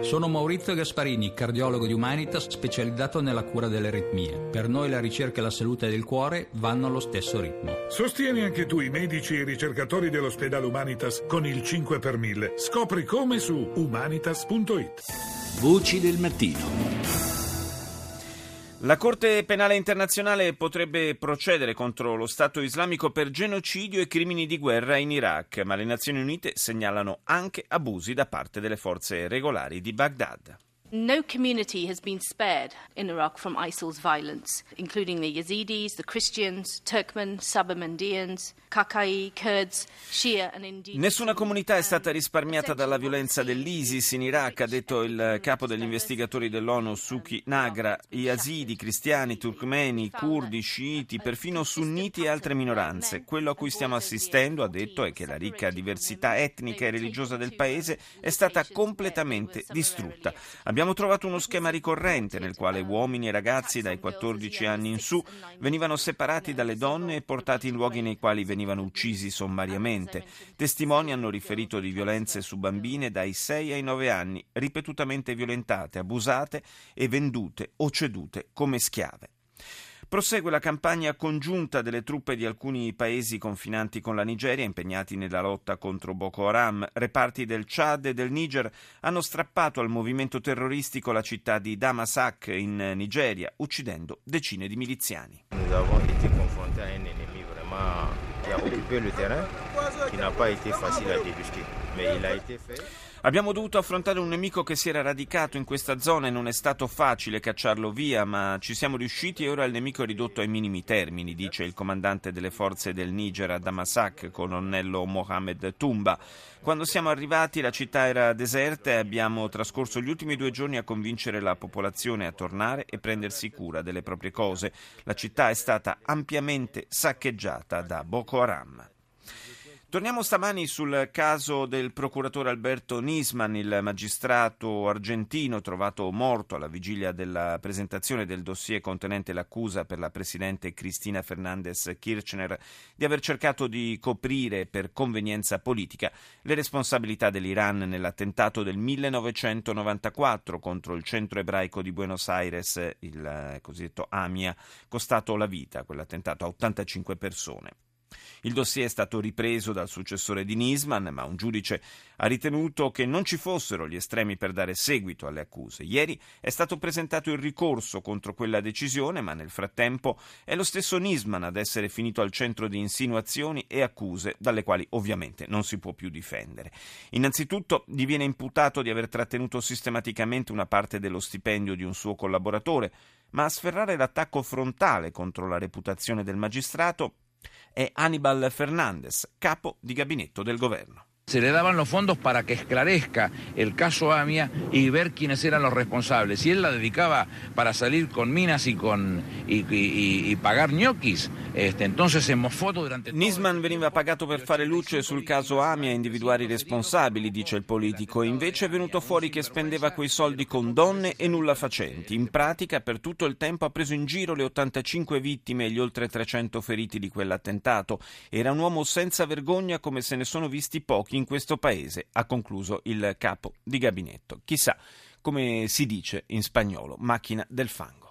Sono Maurizio Gasparini, cardiologo di Humanitas, specializzato nella cura delle aritmie. Per noi la ricerca e la salute del cuore vanno allo stesso ritmo. Sostieni anche tu i medici e i ricercatori dell'ospedale Humanitas con il 5 per 1000. Scopri come su humanitas.it. Voci del mattino. La Corte Penale Internazionale potrebbe procedere contro lo Stato Islamico per genocidio e crimini di guerra in Iraq, ma le Nazioni Unite segnalano anche abusi da parte delle forze regolari di Baghdad. No community has been spared in Iraq from ISIL's violence, including the Yazidis, the Christians, Turkmen, Sabamandians, Kakai, Kurds, Shia and Indians. Nessuna comunità è stata risparmiata dalla violenza dell'ISIS in Iraq, ha detto il capo degli investigatori dell'ONU, Suki Nagra. Yazidi, cristiani, turkmeni, curdi, sciiti, perfino sunniti e altre minoranze. Quello a cui stiamo assistendo, ha detto, è che la ricca diversità etnica e religiosa del paese è stata completamente distrutta. Abbiamo trovato uno schema ricorrente nel quale uomini e ragazzi dai 14 anni in su venivano separati dalle donne e portati in luoghi nei quali venivano uccisi sommariamente. Testimoni hanno riferito di violenze su bambine dai 6 ai 9 anni, ripetutamente violentate, abusate e vendute o cedute come schiave. Prosegue la campagna congiunta delle truppe di alcuni paesi confinanti con la Nigeria impegnati nella lotta contro Boko Haram. Reparti del Chad e del Niger hanno strappato al movimento terroristico la città di Damasak in Nigeria, uccidendo decine di miliziani. Abbiamo dovuto affrontare un nemico che si era radicato in questa zona e non è stato facile cacciarlo via, ma ci siamo riusciti e ora il nemico è ridotto ai minimi termini, dice il comandante delle forze del Niger a Damasak, colonnello Mohamed Tumba. Quando siamo arrivati la città era deserta e abbiamo trascorso gli ultimi 2 giorni a convincere la popolazione a tornare e prendersi cura delle proprie cose. La città è stata ampiamente saccheggiata da Boko Haram. Torniamo stamani sul caso del procuratore Alberto Nisman, il magistrato argentino trovato morto alla vigilia della presentazione del dossier contenente l'accusa per la presidente Cristina Fernández Kirchner di aver cercato di coprire per convenienza politica le responsabilità dell'Iran nell'attentato del 1994 contro il centro ebraico di Buenos Aires, il cosiddetto AMIA, costato la vita, quell'attentato a 85 persone. Il dossier è stato ripreso dal successore di Nisman, ma un giudice ha ritenuto che non ci fossero gli estremi per dare seguito alle accuse. Ieri è stato presentato il ricorso contro quella decisione, ma nel frattempo è lo stesso Nisman ad essere finito al centro di insinuazioni e accuse dalle quali ovviamente non si può più difendere. Innanzitutto gli viene imputato di aver trattenuto sistematicamente una parte dello stipendio di un suo collaboratore, ma a sferrare l'attacco frontale contro la reputazione del magistrato è Aníbal Fernández, capo di gabinetto del governo. Se le daban los fondos para que esclarezca el caso AMIA y ver quiénes eran los responsables. Y él la dedicaba para salir con minas y con pagar ñoquis. Entonces se mofó durante. Nisman veniva pagato per fare luce sul caso AMIA e individuare i responsabili, dice il politico. Invece è venuto fuori che spendeva quei soldi con donne e nulla facenti. In pratica, per tutto il tempo ha preso in giro le 85 vittime e gli oltre 300 feriti di quell'attentato. Era un uomo senza vergogna, come se ne sono visti pochi in questo paese, ha concluso il capo di gabinetto. Chissà, come si dice in spagnolo, macchina del fango.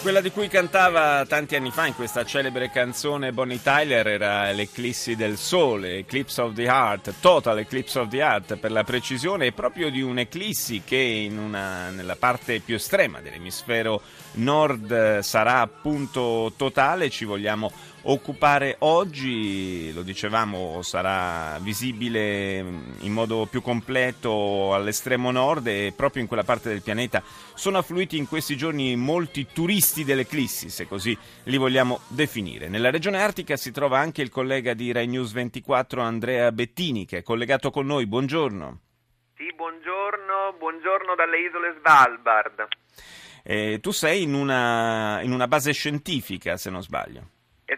Quella di cui cantava tanti anni fa in questa celebre canzone Bonnie Tyler era l'eclissi del sole, Eclipse of the Heart, Total Eclipse of the Heart per la precisione, è proprio di un'eclissi che nella parte più estrema dell'emisfero nord sarà appunto totale, ci vogliamo occupare oggi, lo dicevamo, sarà visibile in modo più completo all'estremo nord e proprio in quella parte del pianeta sono affluiti in questi giorni molti turisti dell'eclissi, se così li vogliamo definire. Nella regione artica si trova anche il collega di Rai News 24 Andrea Bettini, che è collegato con noi. Buongiorno. Sì, buongiorno dalle isole Svalbard. Tu sei in una base scientifica, se non sbaglio.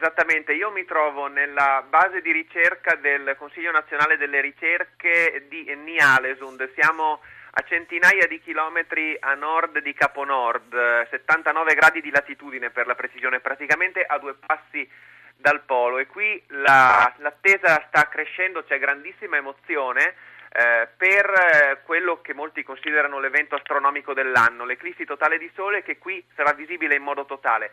Esattamente, io mi trovo nella base di ricerca del Consiglio Nazionale delle Ricerche di Ny-Ålesund, siamo a centinaia di chilometri a nord di Capo Nord, 79 gradi di latitudine per la precisione, praticamente a due passi dal polo, e qui l'attesa sta crescendo, c'è grandissima emozione per quello che molti considerano l'evento astronomico dell'anno, l'eclissi totale di sole che qui sarà visibile in modo totale.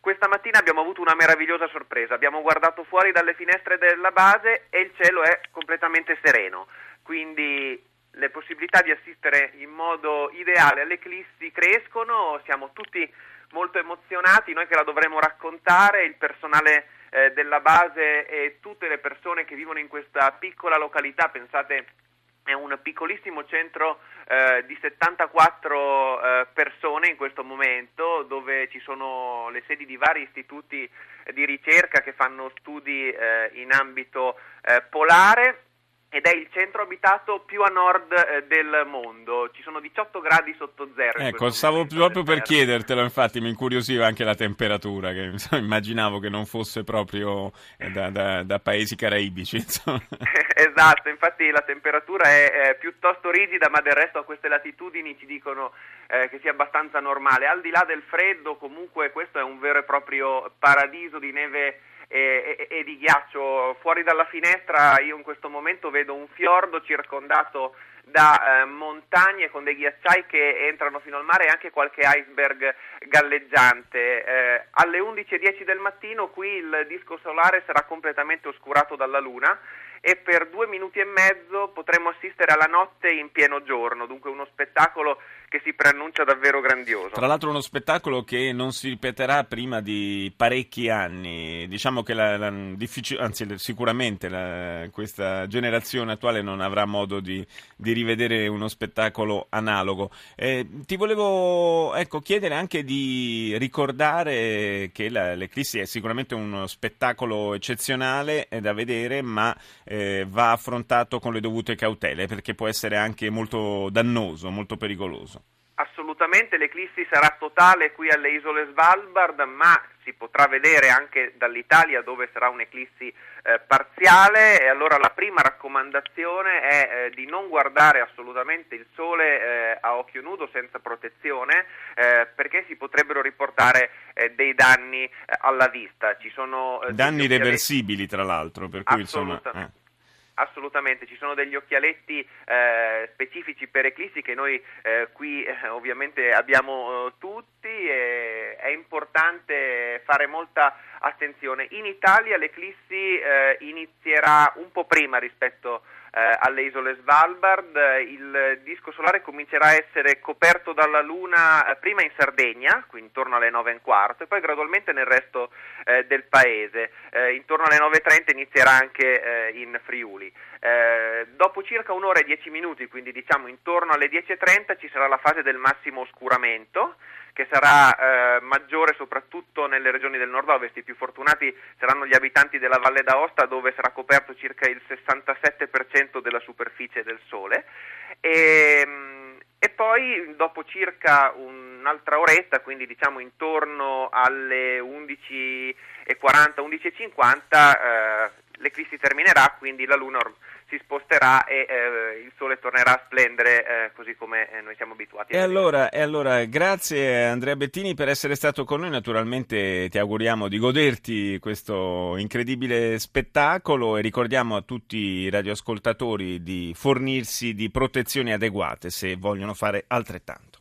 Questa mattina abbiamo avuto una meravigliosa sorpresa, abbiamo guardato fuori dalle finestre della base e il cielo è completamente sereno, quindi le possibilità di assistere in modo ideale all'eclissi crescono, siamo tutti molto emozionati, noi che la dovremo raccontare, il personale della base e tutte le persone che vivono in questa piccola località, pensate è un piccolissimo centro di 74 persone in questo momento, dove ci sono le sedi di vari istituti di ricerca che fanno studi in ambito polare, ed è il centro abitato più a nord del mondo, ci sono 18 gradi sotto zero. Ecco, stavo proprio per chiedertelo, infatti mi incuriosiva anche la temperatura, che immaginavo che non fosse proprio da paesi caraibici. Insomma. Esatto, infatti la temperatura è piuttosto rigida, ma del resto a queste latitudini ci dicono che sia abbastanza normale. Al di là del freddo, comunque questo è un vero e proprio paradiso di neve e di ghiaccio. Fuori dalla finestra io in questo momento vedo un fiordo circondato da montagne con dei ghiacciai che entrano fino al mare e anche qualche iceberg galleggiante. Alle 11:10 del mattino qui il disco solare sarà completamente oscurato dalla luna e per 2 minuti e mezzo potremo assistere alla notte in pieno giorno, dunque uno spettacolo che si preannuncia davvero grandioso. Tra l'altro uno spettacolo che non si ripeterà prima di parecchi anni, diciamo che sicuramente questa generazione attuale non avrà modo di rivedere uno spettacolo analogo. Ti volevo chiedere anche di ricordare che l'eclissi è sicuramente uno spettacolo eccezionale da vedere, ma va affrontato con le dovute cautele perché può essere anche molto dannoso, molto pericoloso. Assolutamente, l'eclissi sarà totale qui alle isole Svalbard, ma si potrà vedere anche dall'Italia dove sarà un'eclissi parziale, e allora la prima raccomandazione è di non guardare assolutamente il sole a occhio nudo senza protezione, perché si potrebbero riportare dei danni alla vista. Ci sono danni reversibili tra l'altro, per cui insomma... Assolutamente, ci sono degli occhialetti specifici per eclissi che noi qui ovviamente abbiamo tutti, e è importante fare molta attenzione. In Italia l'eclissi inizierà un po' prima rispetto alle isole Svalbard, il disco solare comincerà a essere coperto dalla luna prima in Sardegna, qui intorno alle 9:15, e poi gradualmente nel resto del paese, intorno alle 9:30 inizierà anche in Friuli. Dopo circa 1 ora e 10 minuti, quindi diciamo intorno alle 10:30, ci sarà la fase del massimo oscuramento, che sarà maggiore soprattutto nelle regioni del nord-ovest. I più fortunati saranno gli abitanti della Valle d'Aosta, dove sarà coperto circa il 67% della superficie del sole, e poi dopo circa un'altra oretta, quindi diciamo intorno alle 11:40, 11:50, l'eclissi terminerà, quindi la luna si sposterà e il sole tornerà a splendere così come noi siamo abituati. E allora grazie Andrea Bettini per essere stato con noi, naturalmente ti auguriamo di goderti questo incredibile spettacolo e ricordiamo a tutti i radioascoltatori di fornirsi di protezioni adeguate se vogliono fare altrettanto.